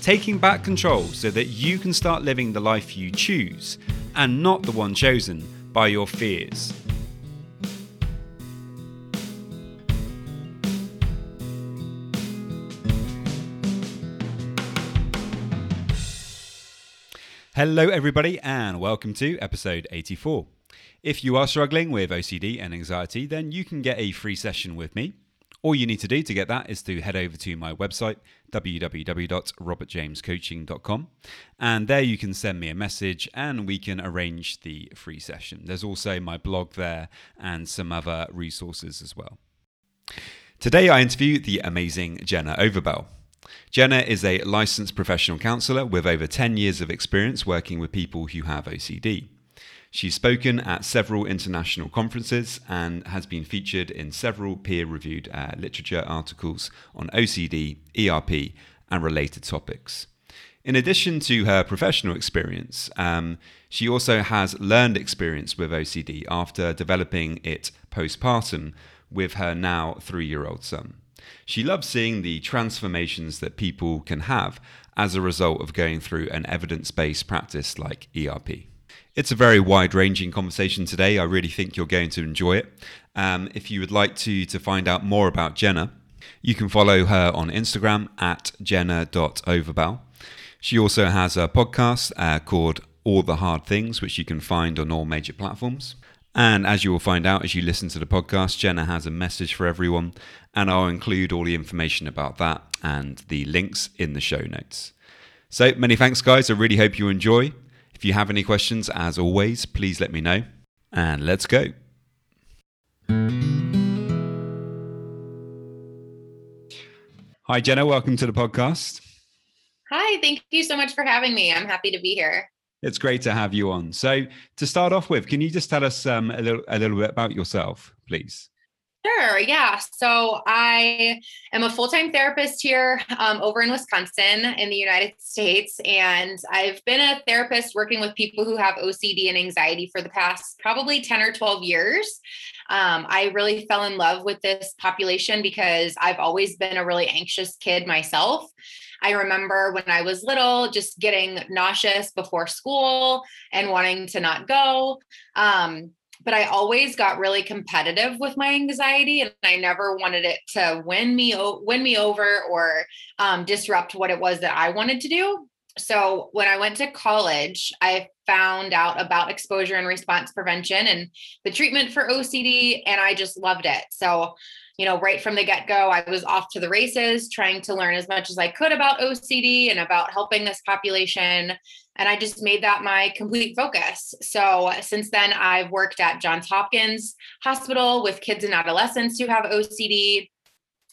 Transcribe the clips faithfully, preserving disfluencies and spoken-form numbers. taking back control so that you can start living the life you choose and not the one chosen by your fears. Hello everybody and welcome to episode eighty-four. If you are struggling with O C D and anxiety, then you can get a free session with me. All you need to do to get that is to head over to my website, w w w dot robert james coaching dot com, and there you can send me a message and we can arrange the free session. There's also my blog there and some other resources as well. Today I interview the amazing Jenna Overbaugh. Jenna is a licensed professional counsellor with over ten years of experience working with people who have O C D. She's spoken at several international conferences and has been featured in several peer-reviewed uh, literature articles on O C D, E R P, and related topics. In addition to her professional experience, um, she also has learned experience with O C D after developing it postpartum with her now three-year-old son. She loves seeing the transformations that people can have as a result of going through an evidence-based practice like E R P. It's a very wide-ranging conversation today. I really think you're going to enjoy it. Um, if you would like to, to find out more about Jenna, you can follow her on Instagram at jenna dot overbaugh. She also has a podcast uh, called All The Hard Things, which you can find on all major platforms. And as you will find out as you listen to the podcast, Jenna has a message for everyone, and I'll include all the information about that and the links in the show notes. So many thanks, guys. I really hope you enjoy. If you have any questions, as always, please let me know. And let's go. Hi, Jenna. Welcome to the podcast. Hi. Thank you so much for having me. I'm happy to be here. It's great to have you on. So to start off with, can you just tell us um, a little, a little bit about yourself, please? Sure. Yeah. So I am a full-time therapist here um, over in Wisconsin in the United States. And I've been a therapist working with people who have O C D and anxiety for the past probably ten or twelve years. Um, I really fell in love with this population because I've always been a really anxious kid myself. I remember when I was little, just getting nauseous before school and wanting to not go. Um, But I always got really competitive with my anxiety, and I never wanted it to win me o- win me over or um, disrupt what it was that I wanted to do. So when I went to college, I found out about exposure and response prevention and the treatment for O C D, and I just loved it. So, you know, right from the get-go, I was off to the races, trying to learn as much as I could about O C D and about helping this population. And I just made that my complete focus. So since then, I've worked at Johns Hopkins Hospital with kids and adolescents who have O C D.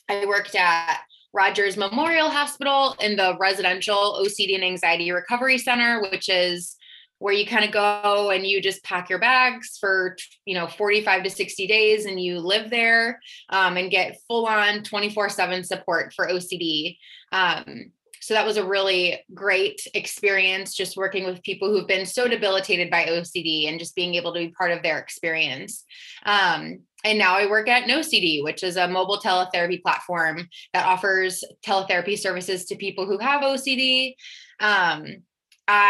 I worked at Rogers Memorial Hospital in the residential O C D and anxiety recovery center, which is where you kind of go and you just pack your bags for, you know, forty-five to sixty days and you live there um, and get full on twenty-four seven support for O C D. Um, So that was a really great experience, just working with people who've been so debilitated by O C D and just being able to be part of their experience. Um, and now I work at N O C D, which is a mobile teletherapy platform that offers teletherapy services to people who have O C D. Um,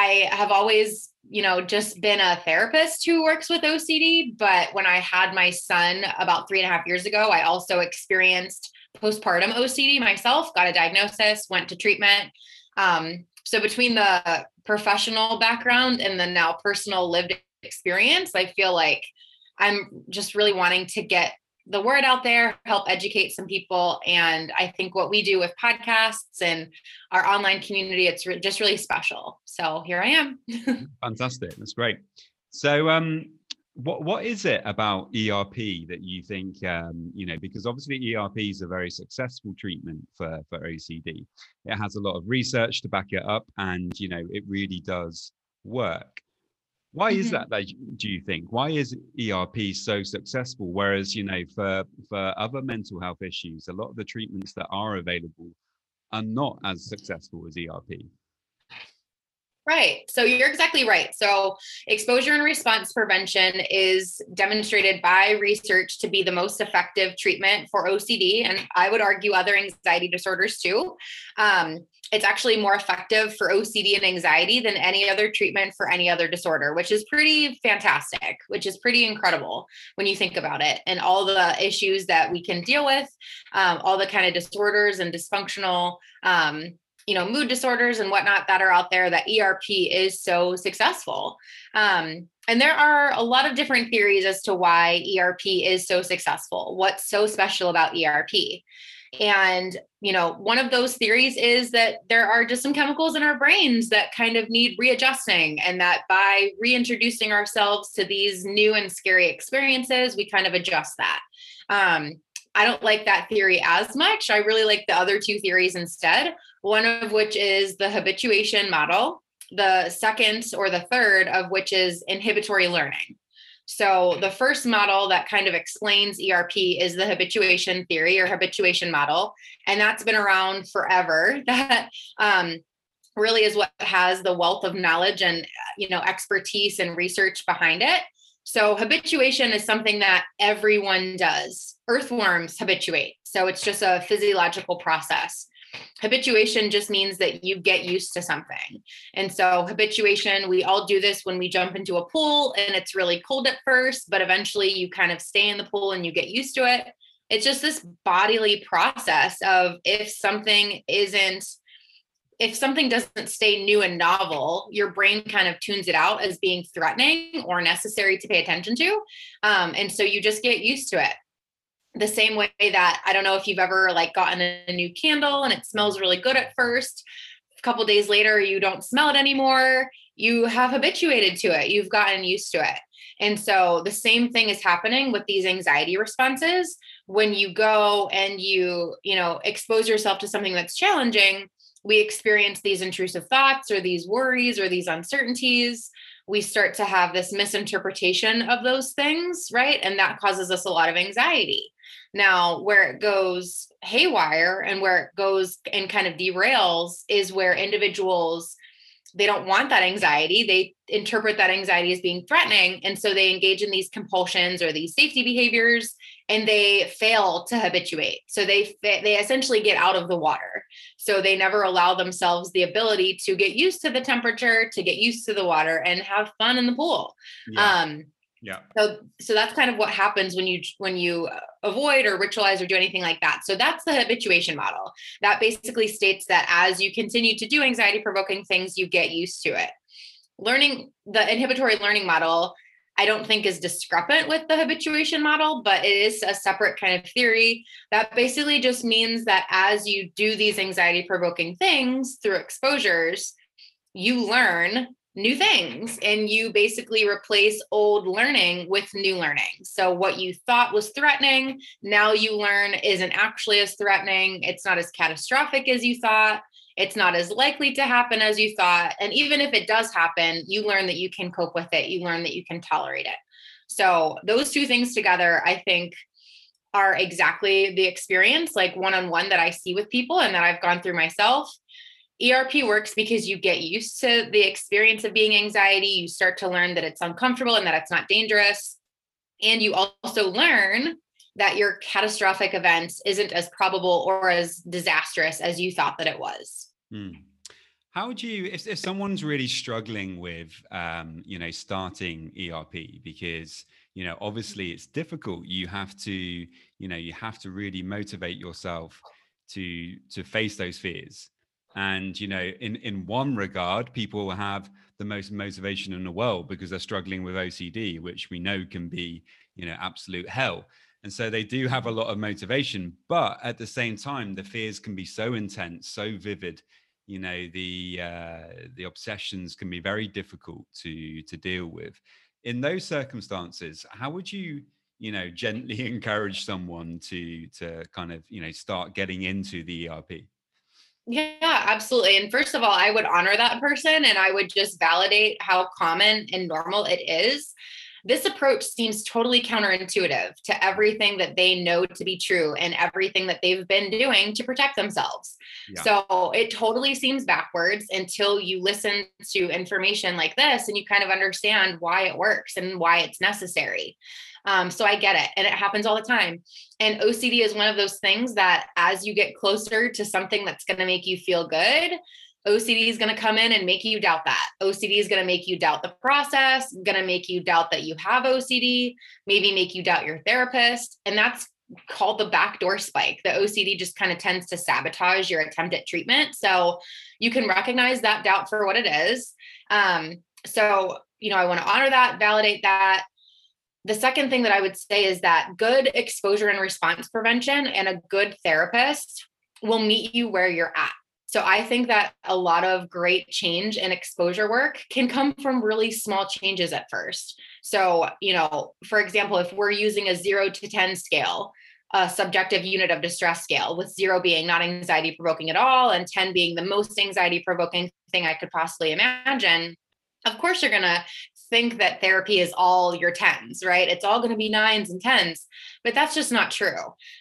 I have always, you know, just been a therapist who works with O C D. But when I had my son about three and a half years ago, I also experienced postpartum O C D myself, got a diagnosis, went to treatment. Um, so between the professional background and the now personal lived experience, I feel like I'm just really wanting to get the word out there, help educate some people. And I think what we do with podcasts and our online community, it's re- just really special. So here I am. Fantastic. That's great. So um, What what is it about E R P that you think, um, you know, because obviously E R P is a very successful treatment for, for O C D. It has a lot of research to back it up and, you know, it really does work. Why mm-hmm. is that, do you think? Why is E R P so successful? Whereas, you know, for, for other mental health issues, a lot of the treatments that are available are not as successful as E R P. Right. So you're exactly right. So exposure and response prevention is demonstrated by research to be the most effective treatment for O C D. And I would argue other anxiety disorders too. Um, it's actually more effective for O C D and anxiety than any other treatment for any other disorder, which is pretty fantastic, which is pretty incredible when you think about it and all the issues that we can deal with, um, all the kind of disorders and dysfunctional, um, you know, mood disorders and whatnot that are out there, that E R P is so successful. Um, and there are a lot of different theories as to why E R P is so successful. What's so special about E R P? And, you know, one of those theories is that there are just some chemicals in our brains that kind of need readjusting, and that by reintroducing ourselves to these new and scary experiences, we kind of adjust that. Um, I don't like that theory as much. I really like the other two theories instead, one of which is the habituation model, the second or the third of which is inhibitory learning. So the first model that kind of explains E R P is the habituation theory or habituation model. And that's been around forever. That um, really is what has the wealth of knowledge and, you know, expertise and research behind it. So habituation is something that everyone does. Earthworms habituate. So it's just a physiological process. Habituation just means that you get used to something. And so habituation, we all do this when we jump into a pool and it's really cold at first, but eventually you kind of stay in the pool and you get used to it. It's just this bodily process of if something isn't If something doesn't stay new and novel, your brain kind of tunes it out as being threatening or necessary to pay attention to. Um, and so you just get used to it. The same way that, I don't know if you've ever like gotten a new candle and it smells really good at first. A couple days later, you don't smell it anymore. You have habituated to it. You've gotten used to it. And so the same thing is happening with these anxiety responses. When you go and you, you know, expose yourself to something that's challenging, we experience these intrusive thoughts or these worries or these uncertainties. We start to have this misinterpretation of those things, right? And that causes us a lot of anxiety. Now, where it goes haywire and where it goes and kind of derails is where individuals, they don't want that anxiety. They interpret that anxiety as being threatening. And so they engage in these compulsions or these safety behaviors, and they fail to habituate. So they, they essentially get out of the water. So they never allow themselves the ability to get used to the temperature, to get used to the water and have fun in the pool. Yeah. Um, yeah. So, so that's kind of what happens when you, when you avoid or ritualize or do anything like that. So that's the habituation model. That basically states that as you continue to do anxiety provoking things, you get used to it. Learning, the inhibitory learning model, I don't think is discrepant with the habituation model, but it is a separate kind of theory that basically just means that as you do these anxiety provoking things through exposures, you learn new things and you basically replace old learning with new learning. So what you thought was threatening, now you learn isn't actually as threatening. It's not as catastrophic as you thought. It's not as likely to happen as you thought. And even if it does happen, you learn that you can cope with it. You learn that you can tolerate it. So those two things together, I think, are exactly the experience, like one-on-one, that I see with people and that I've gone through myself. E R P works because you get used to the experience of being anxiety. You start to learn that it's uncomfortable and that it's not dangerous. And you also learn that your catastrophic event isn't as probable or as disastrous as you thought that it was. Hmm. How would you, if, if someone's really struggling with, um, you know, starting E R P, because, you know, obviously it's difficult. You have to, you know, you have to really motivate yourself to, to face those fears. And, you know, in, in one regard, people have the most motivation in the world because they're struggling with O C D, which we know can be, you know, absolute hell. And so they do have a lot of motivation, but at the same time, the fears can be so intense, so vivid. You know, the uh, the obsessions can be very difficult to to deal with. in those circumstances, how would you, you know, gently encourage someone to to kind of, you know, start getting into the E R P? Yeah, absolutely. And first of all, I would honor that person and I would just validate how common and normal it is. This approach seems totally counterintuitive to everything that they know to be true and everything that they've been doing to protect themselves. Yeah. So it totally seems backwards until you listen to information like this and you kind of understand why it works and why it's necessary. Um, so I get it. And it happens all the time. And O C D is one of those things that as you get closer to something that's going to make you feel good, O C D is going to come in and make you doubt that. O C D is going to make you doubt the process, going to make you doubt that you have O C D, maybe make you doubt your therapist. And that's called the backdoor spike. The O C D just kind of tends to sabotage your attempt at treatment. So you can recognize that doubt for what it is. Um, so, you know, I want to honor that, validate that. The second thing that I would say is that good exposure and response prevention and a good therapist will meet you where you're at. So I think that a lot of great change and exposure work can come from really small changes at first. So, you know, for example, if we're using a zero to ten scale, a subjective unit of distress scale, with zero being not anxiety provoking at all and ten being the most anxiety provoking thing I could possibly imagine, of course you're going to think that therapy is all your tens, right? It's all going to be nines and tens, but that's just not true.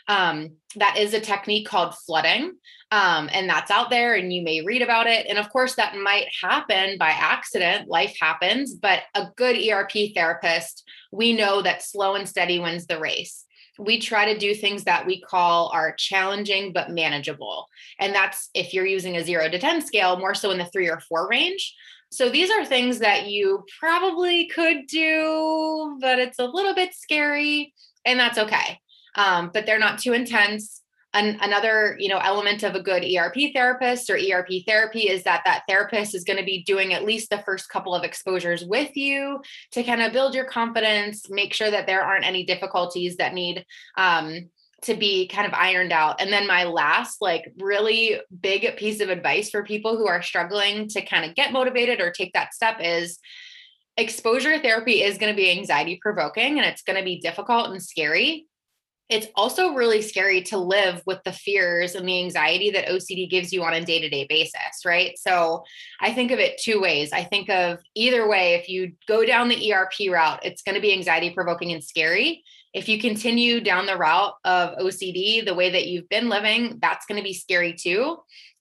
Um, that is a technique called flooding, um, and that's out there and you may read about it. And of course that might happen by accident, life happens, but a good E R P therapist, we know that slow and steady wins the race. We try to do things that we call are challenging, but manageable. And that's if you're using a zero to ten scale, more so in the three or four range. So these are things that you probably could do, but it's a little bit scary and that's okay. Um, but they're not too intense. An- another, you know, element of a good E R P therapist or E R P therapy is that that therapist is going to be doing at least the first couple of exposures with you to kind of build your confidence, make sure that there aren't any difficulties that need, um, to be kind of ironed out. And then my last, like, really big piece of advice for people who are struggling to kind of get motivated or take that step is exposure therapy is going to be anxiety provoking and it's going to be difficult and scary. It's also really scary to live with the fears and the anxiety that O C D gives you on a day-to-day basis, right? So I think of it two ways. I think of either way, if you go down the E R P route, it's going to be anxiety provoking and scary. If you continue down the route of O C D, the way that you've been living, that's going to be scary too.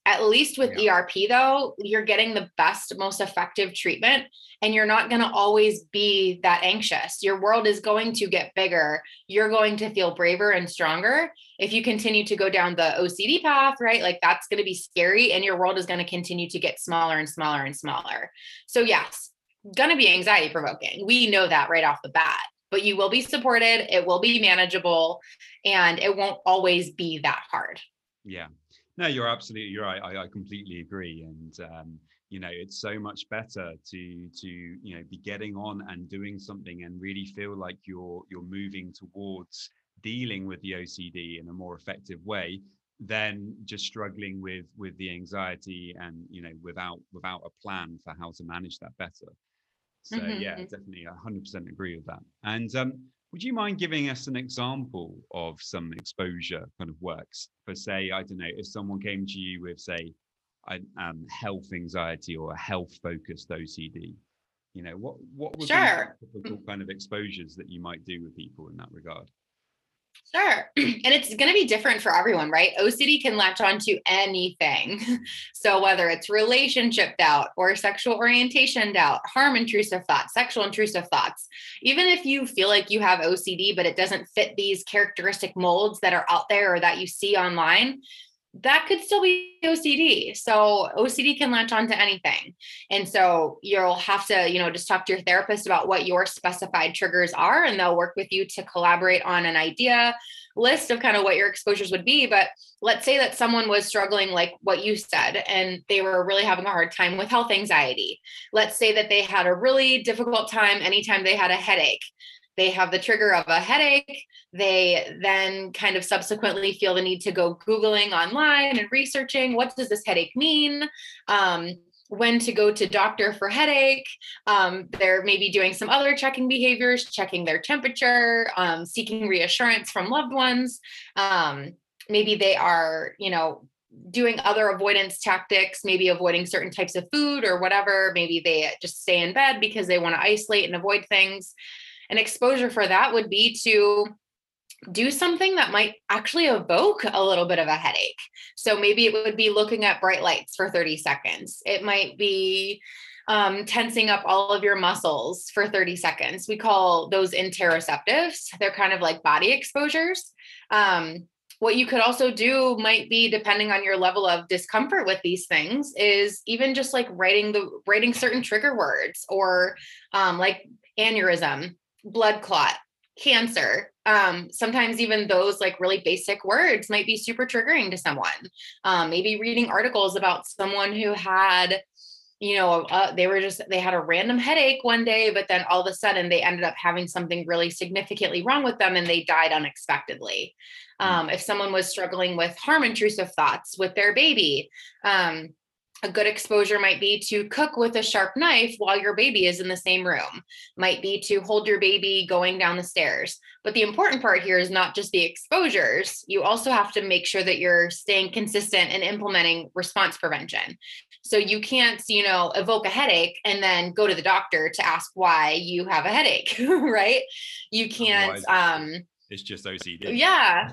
At least with yeah. E R P though, you're getting the best, most effective treatment and you're not going to always be that anxious. Your world is going to get bigger. You're going to feel braver and stronger. If you continue to go down the O C D path, right? Like that's going to be scary and your world is going to continue to get smaller and smaller and smaller. So yes, going to be anxiety provoking. We know that right off the bat. But you will be supported, it will be manageable, and it won't always be that hard. Yeah, no, you're absolutely right. I, I completely agree. And, um, you know, it's so much better to, to, you know, be getting on and doing something and really feel like you're, you're moving towards dealing with the O C D in a more effective way than just struggling with, with the anxiety and, you know, without, without a plan for how to manage that better. So mm-hmm. yeah, definitely one hundred percent agree with that. And um, would you mind giving us an example of some exposure kind of works for, say, I don't know, if someone came to you with, say, um, health anxiety or a health-focused O C D, you know, what, what would sure. be typical kind of exposures that you might do with people in that regard? Sure. And it's going to be different for everyone, right? O C D can latch on to anything. So whether it's relationship doubt or sexual orientation doubt, harm intrusive thoughts, sexual intrusive thoughts, even if you feel like you have O C D, but it doesn't fit these characteristic molds that are out there or that you see online, that could still be O C D. So O C D can latch on to anything. And so you'll have to, you know, just talk to your therapist about what your specified triggers are, and they'll work with you to collaborate on an idea list of kind of what your exposures would be. But let's say that someone was struggling, like what you said, and they were really having a hard time with health anxiety. Let's say that they had a really difficult time anytime they had a headache. They have the trigger of a headache. They then kind of subsequently feel the need to go Googling online and researching, what does this headache mean? Um, when to go to doctor for headache. Um, they're maybe doing some other checking behaviors, checking their temperature, um, seeking reassurance from loved ones. Um, maybe they are, you know, doing other avoidance tactics, maybe avoiding certain types of food or whatever. Maybe they just stay in bed because they want to isolate and avoid things. And exposure for that would be to do something that might actually evoke a little bit of a headache. So maybe it would be looking at bright lights for thirty seconds. It might be um, tensing up all of your muscles for thirty seconds. We call those interoceptives. They're kind of like body exposures. Um, what you could also do might be, depending on your level of discomfort with these things, is even just like writing the writing certain trigger words or um, like aneurysm, blood clot, cancer. Um, sometimes even those like really basic words might be super triggering to someone. Um, maybe reading articles about someone who had, you know, uh, they were just, they had a random headache one day, but then all of a sudden they ended up having something really significantly wrong with them and they died unexpectedly. Um, if someone was struggling with harm intrusive thoughts with their baby, um, a good exposure might be to cook with a sharp knife while your baby is in the same room, might be to hold your baby going down the stairs. But the important part here is not just the exposures. You also have to make sure that you're staying consistent and implementing response prevention. So you can't, you know, evoke a headache and then go to the doctor to ask why you have a headache, right? You can't, um, it's just O C D. Yeah,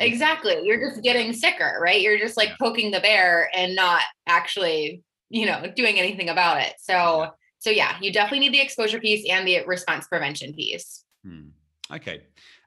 exactly. You're just getting sicker, right? You're just like yeah. poking the bear and not actually, you know, doing anything about it. So, yeah. so yeah, you definitely need the exposure piece and the response prevention piece. Hmm. Okay.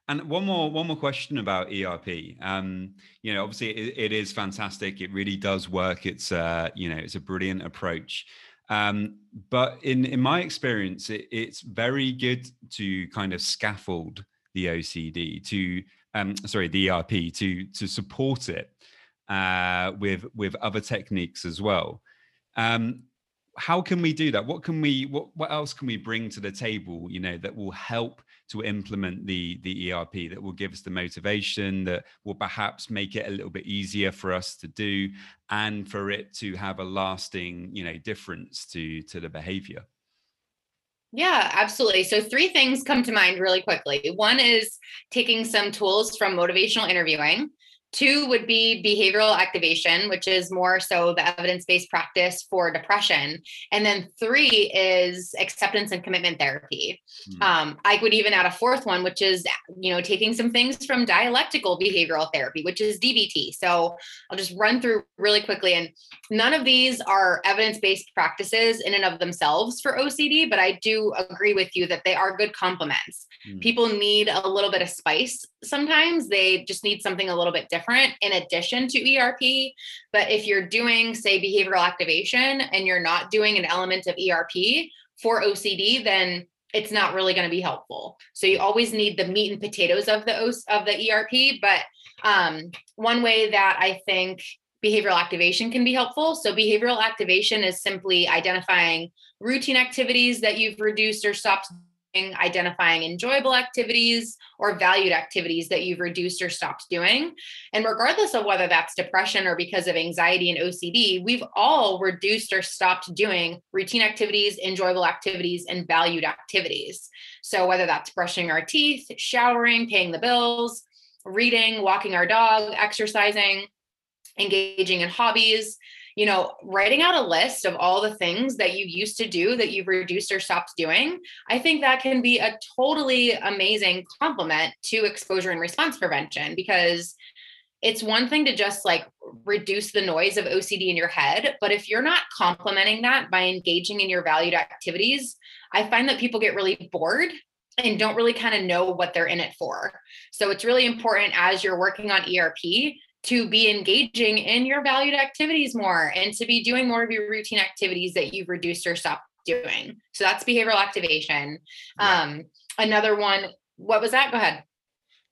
And one more, one more question about E R P. Um, you know, obviously it, it is fantastic. It really does work. It's, uh, you know, it's a brilliant approach. Um, but in, in my experience, it, it's very good to kind of scaffold the O C D to, um, sorry, the E R P to to support it uh, with with other techniques as well. Um, how can we do that? What can we? What what else can we bring to the table? You know, that will help to implement the the E R P, that will give us the motivation, that will perhaps make it a little bit easier for us to do, and for it to have a lasting, you know, difference to to the behavior. Yeah, absolutely. So three things come to mind really quickly. One is taking some tools from motivational interviewing. Two would be behavioral activation, which is more so the evidence-based practice for depression. And then three is acceptance and commitment therapy. Mm. Um, I would even add a fourth one, which is, you know, taking some things from dialectical behavioral therapy, which is D B T. So I'll just run through really quickly. And none of these are evidence-based practices in and of themselves for O C D, but I do agree with you that they are good complements. Mm. People need a little bit of spice. Sometimes they just need something a little bit different. different in addition to E R P. But if you're doing, say, behavioral activation and you're not doing an element of E R P for O C D, then it's not really going to be helpful. So you always need the meat and potatoes of the of the E R P. But um, one way that I think behavioral activation can be helpful. So behavioral activation is simply identifying routine activities that you've reduced or stopped doing, identifying enjoyable activities or valued activities that you've reduced or stopped doing. And regardless of whether that's depression or because of anxiety and O C D, we've all reduced or stopped doing routine activities, enjoyable activities, and valued activities. So whether that's brushing our teeth, showering, paying the bills, reading, walking our dog, exercising, engaging in hobbies, you know, writing out a list of all the things that you used to do that you've reduced or stopped doing, I think that can be a totally amazing complement to exposure and response prevention, because it's one thing to just like reduce the noise of O C D in your head. But if you're not complementing that by engaging in your valued activities, I find that people get really bored and don't really kind of know what they're in it for. So it's really important as you're working on E R P to be engaging in your valued activities more and to be doing more of your routine activities that you've reduced or stopped doing. So that's behavioral activation. Yeah. Um, another one, what was that? Go ahead.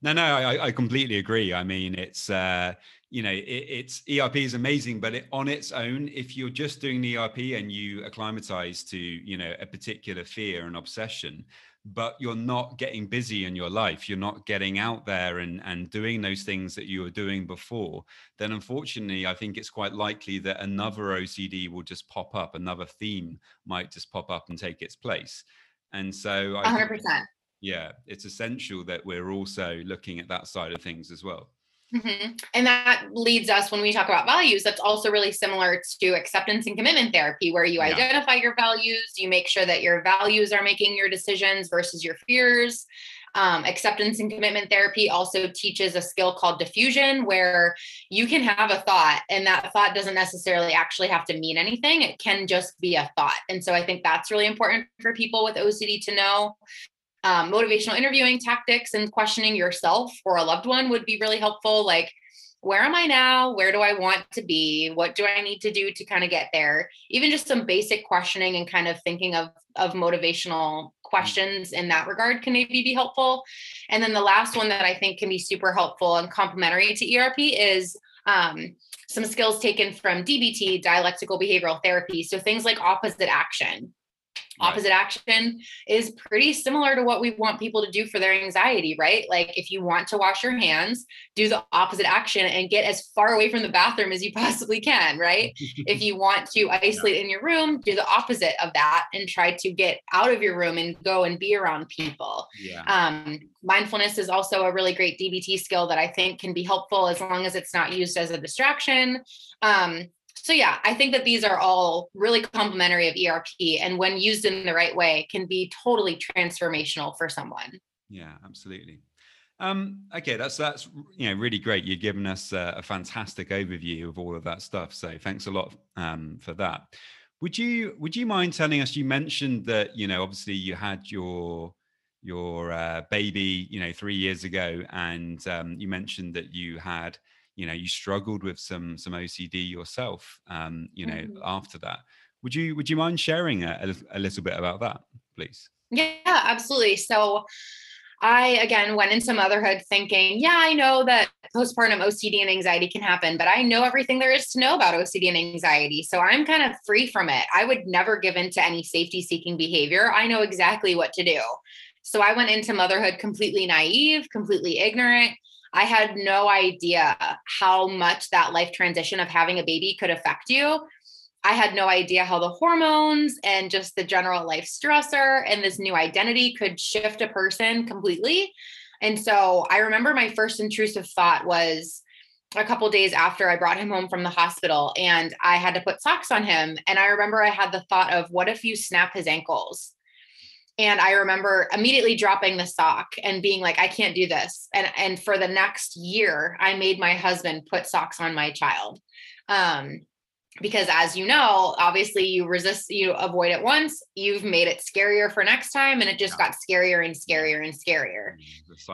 No, no, I, I completely agree. I mean, it's, uh, you know, it, it's E R P is amazing, but it, on its own, if you're just doing the E R P and you acclimatize to, you know, a particular fear and obsession, but you're not getting busy in your life, you're not getting out there and, and doing those things that you were doing before, then unfortunately, I think it's quite likely that another O C D will just pop up, another theme might just pop up and take its place. And so I one hundred percent. Think, yeah, it's essential that we're also looking at that side of things as well. Mm-hmm. And that leads us, when we talk about values, that's also really similar to acceptance and commitment therapy, where you yeah. identify your values, you make sure that your values are making your decisions versus your fears. Um, acceptance and commitment therapy also teaches a skill called diffusion, where you can have a thought and that thought doesn't necessarily actually have to mean anything. It can just be a thought. And so I think that's really important for people with O C D to know. Um, motivational interviewing tactics and questioning yourself or a loved one would be really helpful. Like, where am I now? Where do I want to be? What do I need to do to kind of get there? Even just some basic questioning and kind of thinking of, of motivational questions in that regard can maybe be helpful. And then the last one that I think can be super helpful and complementary to E R P is um, some skills taken from D B T, dialectical behavioral therapy. So things like opposite action. Right. Opposite action is pretty similar to what we want people to do for their anxiety, right? Like if you want to wash your hands, do the opposite action and get as far away from the bathroom as you possibly can, right? If you want to isolate yeah. in your room, do the opposite of that and try to get out of your room and go and be around people. Yeah. Um, mindfulness is also a really great D B T skill that I think can be helpful as long as it's not used as a distraction. Um, So yeah, I think that these are all really complementary of E R P, and when used in the right way, can be totally transformational for someone. Yeah, absolutely. Um, okay, that's that's you know really great. You've given us a, a fantastic overview of all of that stuff. So thanks a lot um, for that. Would you would you mind telling us? You mentioned that you know obviously you had your your uh, baby you know three years ago, and um, you mentioned that you had. You know, you struggled with some some O C D yourself, um, you know, mm-hmm. after that. Would you would you mind sharing a, a little bit about that, please? Yeah, absolutely. So I, again, went into motherhood thinking, yeah, I know that postpartum O C D and anxiety can happen, but I know everything there is to know about O C D and anxiety. So I'm kind of free from it. I would never give in to any safety-seeking behavior. I know exactly what to do. So I went into motherhood completely naive, completely ignorant. I had no idea how much that life transition of having a baby could affect you. I had no idea how the hormones and just the general life stressor and this new identity could shift a person completely. And so I remember my first intrusive thought was a couple of days after I brought him home from the hospital and I had to put socks on him. And I remember I had the thought of, what if you snap his ankles? And I remember immediately dropping the sock and being like, I can't do this. And and for the next year, I made my husband put socks on my child. Um, because as you know, obviously you resist, you avoid it once, you've made it scarier for next time. And it just yeah. got scarier and scarier and scarier.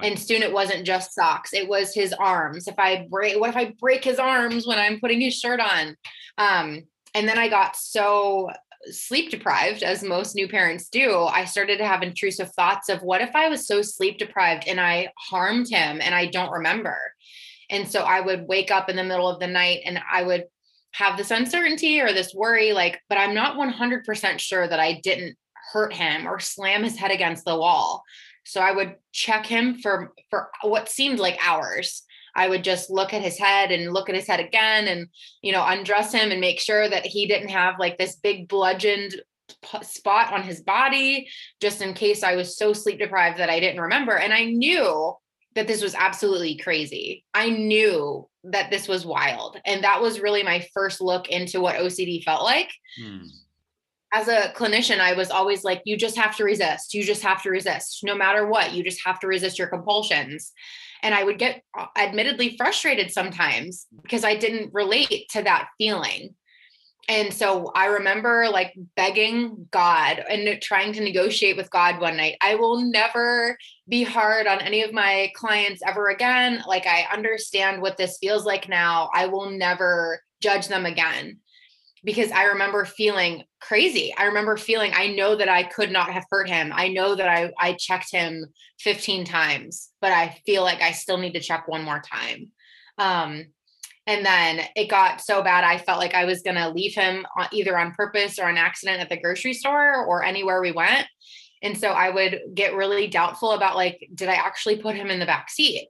And soon it wasn't just socks. It was his arms. If I break, what if I break his arms when I'm putting his shirt on? Um, and then I got so sleep deprived, as most new parents do. I started to have intrusive thoughts of, what if I was so sleep deprived and I harmed him and I don't remember? And so I would wake up in the middle of the night and I would have this uncertainty or this worry, like, but I'm not one hundred percent sure that I didn't hurt him or slam his head against the wall. So I would check him for, for what seemed like hours. I would just look at his head and look at his head again and, you know, undress him and make sure that he didn't have like this big bludgeoned p- spot on his body, just in case I was so sleep deprived that I didn't remember. And I knew that this was absolutely crazy. I knew that this was wild. And that was really my first look into what O C D felt like. Hmm. As a clinician, I was always like, you just have to resist. You just have to resist. No matter what, you just have to resist your compulsions. And I would get admittedly frustrated sometimes because I didn't relate to that feeling. And so I remember like begging God and trying to negotiate with God one night. I will never be hard on any of my clients ever again. Like, I understand what this feels like now. I will never judge them again. Because I remember feeling crazy. I remember feeling, I know that I could not have hurt him. I know that I, I checked him fifteen times, but I feel like I still need to check one more time. Um, and then it got so bad, I felt like I was going to leave him either on purpose or an accident at the grocery store or anywhere we went. And so I would get really doubtful about like, did I actually put him in the back seat?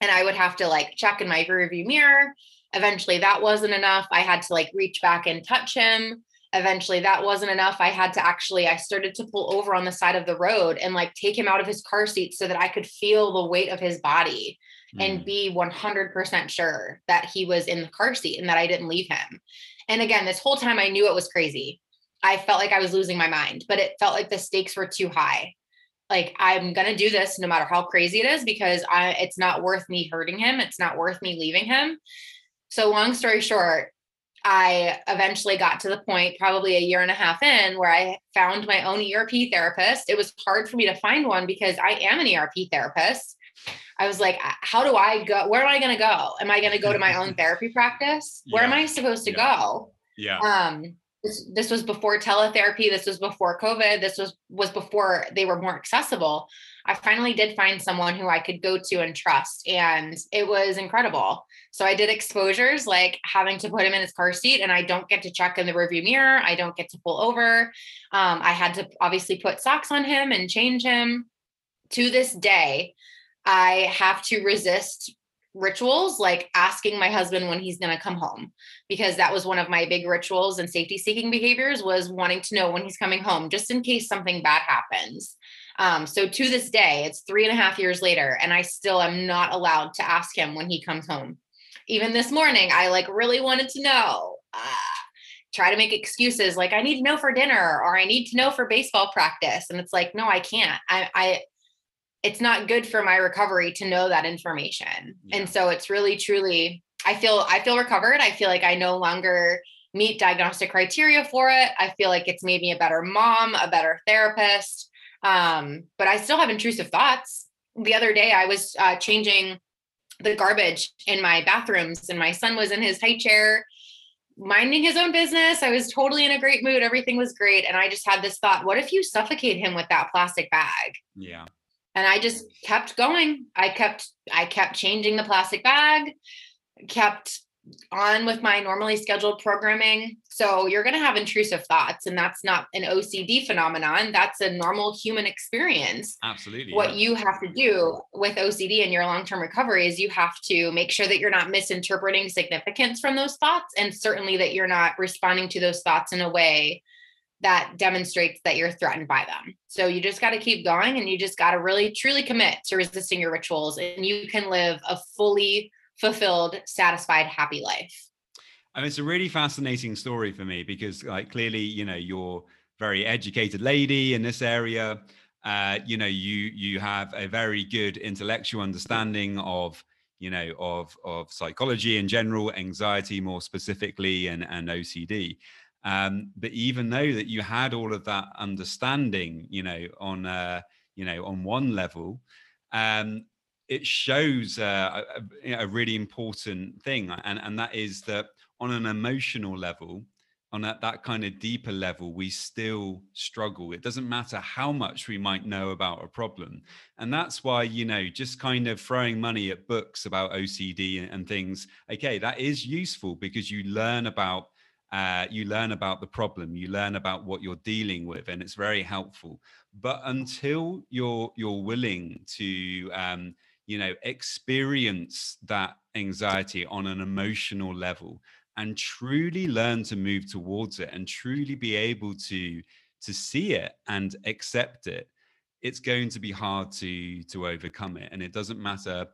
And I would have to like check in my rearview mirror. Eventually that wasn't enough. I had to like reach back and touch him. Eventually that wasn't enough. I had to actually, I started to pull over on the side of the road and like take him out of his car seat so that I could feel the weight of his body mm. and be one hundred percent sure that he was in the car seat and that I didn't leave him. And again, this whole time I knew it was crazy. I felt like I was losing my mind, but it felt like the stakes were too high. Like, I'm going to do this no matter how crazy it is, because I, it's not worth me hurting him. It's not worth me leaving him. So long story short, I eventually got to the point probably a year and a half in where I found my own E R P therapist. It was hard for me to find one because I am an E R P therapist. I was like, how do I go? Where am I going to go? Am I going to go to my own therapy practice? Where yeah. am I supposed to yeah. go? Yeah. Um, this, this was before teletherapy. This was before COVID. This was, was before they were more accessible. I finally did find someone who I could go to and trust, and it was incredible. So I did exposures, like having to put him in his car seat, and I don't get to check in the rearview mirror. I don't get to pull over. Um, I had to obviously put socks on him and change him. To this day, I have to resist rituals like asking my husband when he's going to come home, because that was one of my big rituals and safety seeking behaviors, was wanting to know when he's coming home, just in case something bad happens. Um, so to this day, it's three and a half years later, and I still am not allowed to ask him when he comes home. Even this morning, I like really wanted to know, uh, try to make excuses. Like, I need to know for dinner, or I need to know for baseball practice. And it's like, no, I can't. I, I, it's not good for my recovery to know that information. Yeah. And so it's really, truly, I feel, I feel recovered. I feel like I no longer meet diagnostic criteria for it. I feel like it's made me a better mom, a better therapist. Um, but I still have intrusive thoughts. The other day I was uh, changing the garbage in my bathrooms, and my son was in his high chair, minding his own business. I was totally in a great mood. Everything was great. And I just had this thought, what if you suffocate him with that plastic bag? Yeah. And I just kept going. I kept, I kept changing the plastic bag, kept on with my normally scheduled programming. So you're going to have intrusive thoughts, and that's not an O C D phenomenon. That's a normal human experience. Absolutely. What yeah. you have to do with O C D in your long-term recovery is you have to make sure that you're not misinterpreting significance from those thoughts, and certainly that you're not responding to those thoughts in a way that demonstrates that you're threatened by them. So you just got to keep going, and you just got to really, truly commit to resisting your rituals, and you can live a fully fulfilled, satisfied, happy life. And it's a really fascinating story for me, because like clearly, you know, you're a very educated lady in this area. Uh, you know, you you have a very good intellectual understanding of, you know, of of psychology in general, anxiety more specifically, and, and O C D. Um, but even though that you had all of that understanding, you know, on uh, you know, on one level, um, it shows uh, a, a really important thing. And, and that is that on an emotional level, on that, that kind of deeper level, we still struggle. It doesn't matter how much we might know about a problem. And that's why, you know, just kind of throwing money at books about O C D and, and things, okay, that is useful, because you learn about Uh, you learn about the problem, you learn about what you're dealing with, and it's very helpful. But until you're you're willing to, um, you know, experience that anxiety on an emotional level and truly learn to move towards it and truly be able to to see it and accept it, it's going to be hard to to overcome it. And it doesn't matter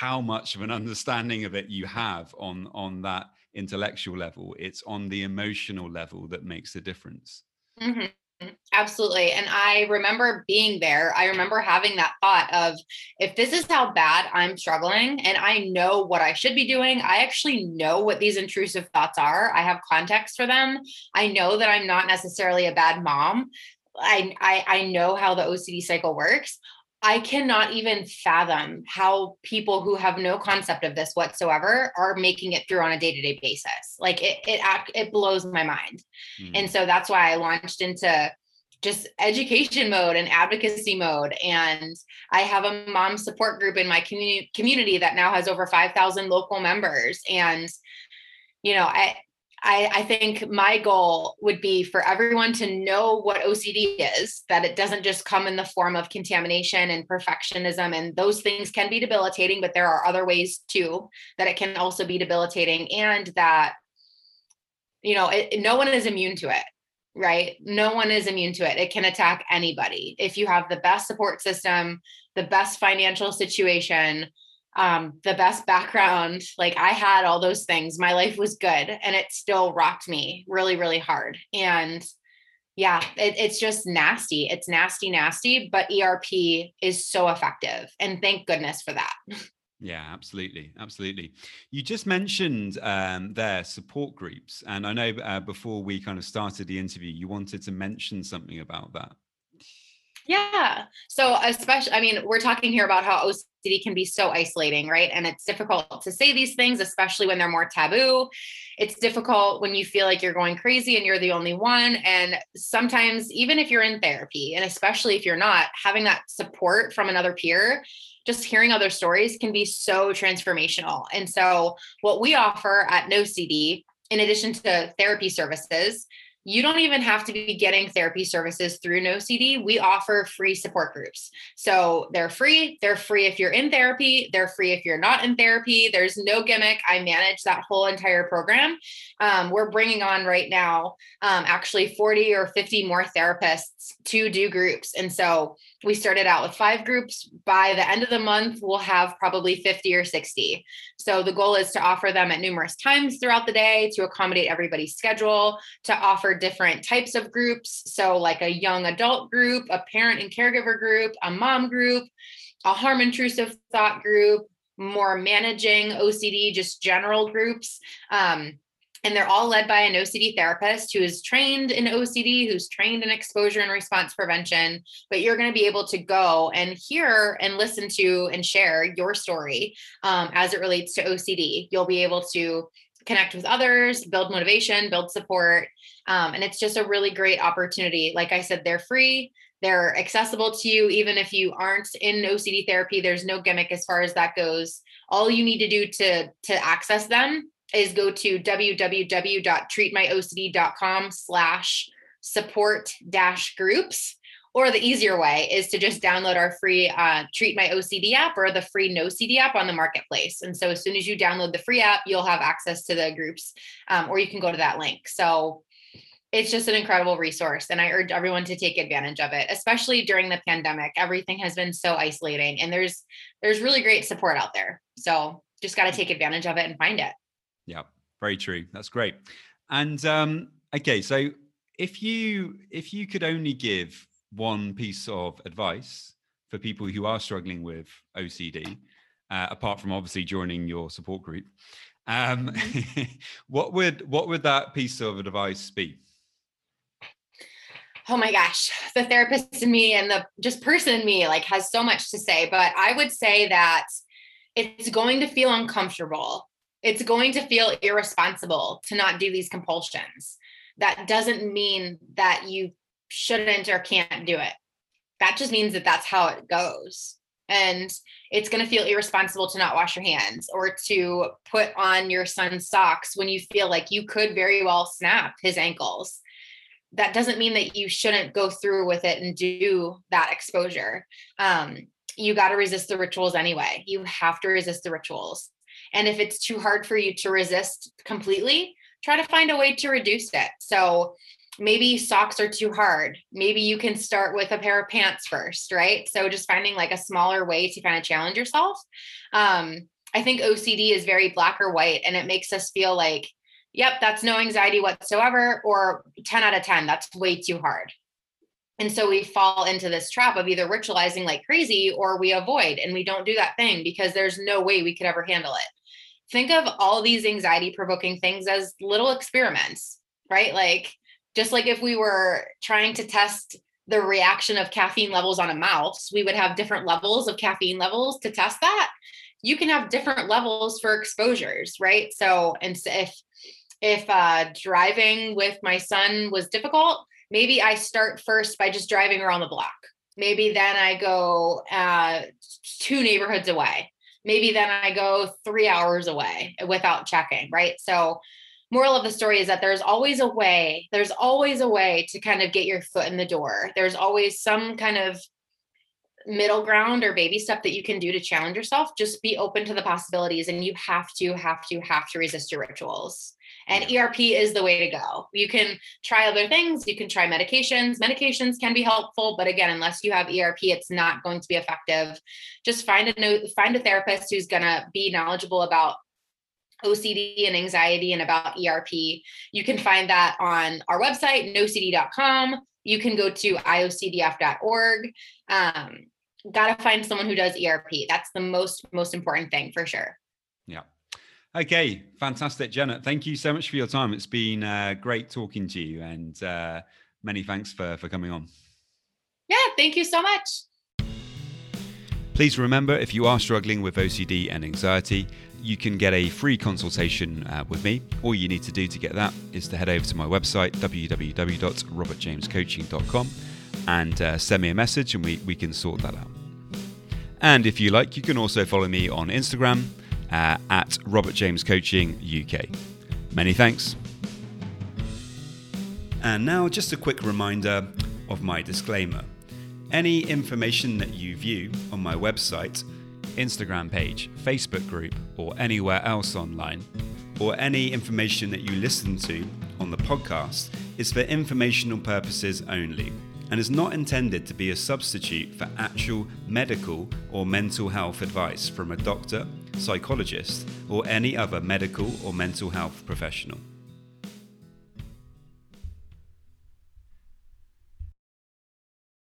how much of an understanding of it you have on on that intellectual level, it's on the emotional level that makes the difference. Mm-hmm. Absolutely. And I remember being there. I remember having that thought of, if this is how bad I'm struggling, and I know what I should be doing, I actually know what these intrusive thoughts are. I have context for them. I know that I'm not necessarily a bad mom. I, I, I know how the O C D cycle works. I cannot even fathom how people who have no concept of this whatsoever are making it through on a day-to-day basis. Like it, it, it blows my mind. Mm-hmm. And so that's why I launched into just education mode and advocacy mode. And I have a mom support group in my community community that now has over five thousand local members. And, you know, I, I, I think my goal would be for everyone to know what O C D is, that it doesn't just come in the form of contamination and perfectionism. And those things can be debilitating, but there are other ways too, that it can also be debilitating, and that, you know, it, no one is immune to it, right? No one is immune to it. It can attack anybody. If you have the best support system, the best financial situation, um, the best background, like I had all those things, my life was good, and it still rocked me really, really hard. And yeah, it, it's just nasty. It's nasty, nasty, but E R P is so effective, and thank goodness for that. Yeah, absolutely. Absolutely. You just mentioned um, their support groups. And I know uh, before we kind of started the interview, you wanted to mention something about that. Yeah. So especially, I mean, we're talking here about how O C D can be so isolating, right? And it's difficult to say these things, especially when they're more taboo. It's difficult when you feel like you're going crazy and you're the only one. And sometimes even if you're in therapy, and especially if you're not, having that support from another peer, just hearing other stories can be so transformational. And so what we offer at N O C D, in addition to therapy services, you don't even have to be getting therapy services through N O C D. We offer free support groups. So they're free. They're free if you're in therapy. They're free if you're not in therapy. There's no gimmick. I manage that whole entire program. Um, we're bringing on right now um, actually forty or fifty more therapists to do groups. And so we started out with five groups. By the end of the month, we'll have probably fifty or sixty. So the goal is to offer them at numerous times throughout the day to accommodate everybody's schedule, to offer different types of groups. So like a young adult group, a parent and caregiver group, a mom group, a harm intrusive thought group, more managing O C D, just general groups. Um, And they're all led by an O C D therapist who is trained in O C D, who's trained in exposure and response prevention. But you're going to be able to go and hear and listen to and share your story um, as it relates to O C D. You'll be able to connect with others, build motivation, build support. Um, and it's just a really great opportunity. Like I said, they're free. They're accessible to you. Even if you aren't in O C D therapy, there's no gimmick as far as that goes. All you need to do to, to access them is go to www.treatmyocd.com slash support dash groups. Or the easier way is to just download our free uh, Treat My O C D app or the free N O C D app on the marketplace. And so as soon as you download the free app, you'll have access to the groups, um, or you can go to that link. So it's just an incredible resource. And I urge everyone to take advantage of it, especially during the pandemic. Everything has been so isolating, and there's, there's really great support out there. So just got to take advantage of it and find it. Yeah, very true. That's great. And um, okay, so if you if you could only give one piece of advice for people who are struggling with O C D, uh, apart from obviously joining your support group, um, what would what would that piece of advice be? Oh my gosh, the therapist in me and the just person in me like has so much to say, but I would say that it's going to feel uncomfortable. It's going to feel irresponsible to not do these compulsions. That doesn't mean that you shouldn't or can't do it. That just means that that's how it goes. And it's going to feel irresponsible to not wash your hands or to put on your son's socks when you feel like you could very well snap his ankles. That doesn't mean that you shouldn't go through with it and do that exposure. Um, you got to resist the rituals anyway. You have to resist the rituals. And if it's too hard for you to resist completely, try to find a way to reduce it. So maybe socks are too hard. Maybe you can start with a pair of pants first, right? So just finding like a smaller way to kind of challenge yourself. Um, I think O C D is very black or white, and it makes us feel like, yep, that's no anxiety whatsoever, or ten out of ten, that's way too hard. And so we fall into this trap of either ritualizing like crazy, or we avoid and we don't do that thing because there's no way we could ever handle it. Think of all these anxiety provoking things as little experiments, right? Like, just like if we were trying to test the reaction of caffeine levels on a mouse, we would have different levels of caffeine levels to test that. You can have different levels for exposures, right? So, and if, if uh, driving with my son was difficult, maybe I start first by just driving around the block. Maybe then I go uh, two neighborhoods away. Maybe then I go three hours away without checking, right? So moral of the story is that there's always a way, there's always a way to kind of get your foot in the door. There's always some kind of middle ground or baby step that you can do to challenge yourself. Just be open to the possibilities, and you have to, have to, have to resist your rituals. And yeah. E R P is the way to go. You can try other things. You can try medications. Medications can be helpful, but again, unless you have E R P, it's not going to be effective. Just find a find a therapist who's going to be knowledgeable about O C D and anxiety and about E R P. You can find that on our website, N O C D dot com. You can go to I O C D F dot org. Um, Got to find someone who does E R P. That's the most, most important thing for sure. Yeah. Okay. Fantastic, Jenna. Thank you so much for your time. It's been uh, great talking to you, and uh, many thanks for, for coming on. Yeah. Thank you so much. Please remember, if you are struggling with O C D and anxiety, you can get a free consultation uh, with me. All you need to do to get that is to head over to my website, w w w dot robert james coaching dot com, and uh, send me a message, and we, we can sort that out. And if you like, you can also follow me on Instagram uh, at Robert James Coaching U K. Many thanks. And now just a quick reminder of my disclaimer. Any information that you view on my website, Instagram page, Facebook group, or anywhere else online, or any information that you listen to on the podcast, is for informational purposes only, and is not intended to be a substitute for actual medical or mental health advice from a doctor, psychologist, or any other medical or mental health professional.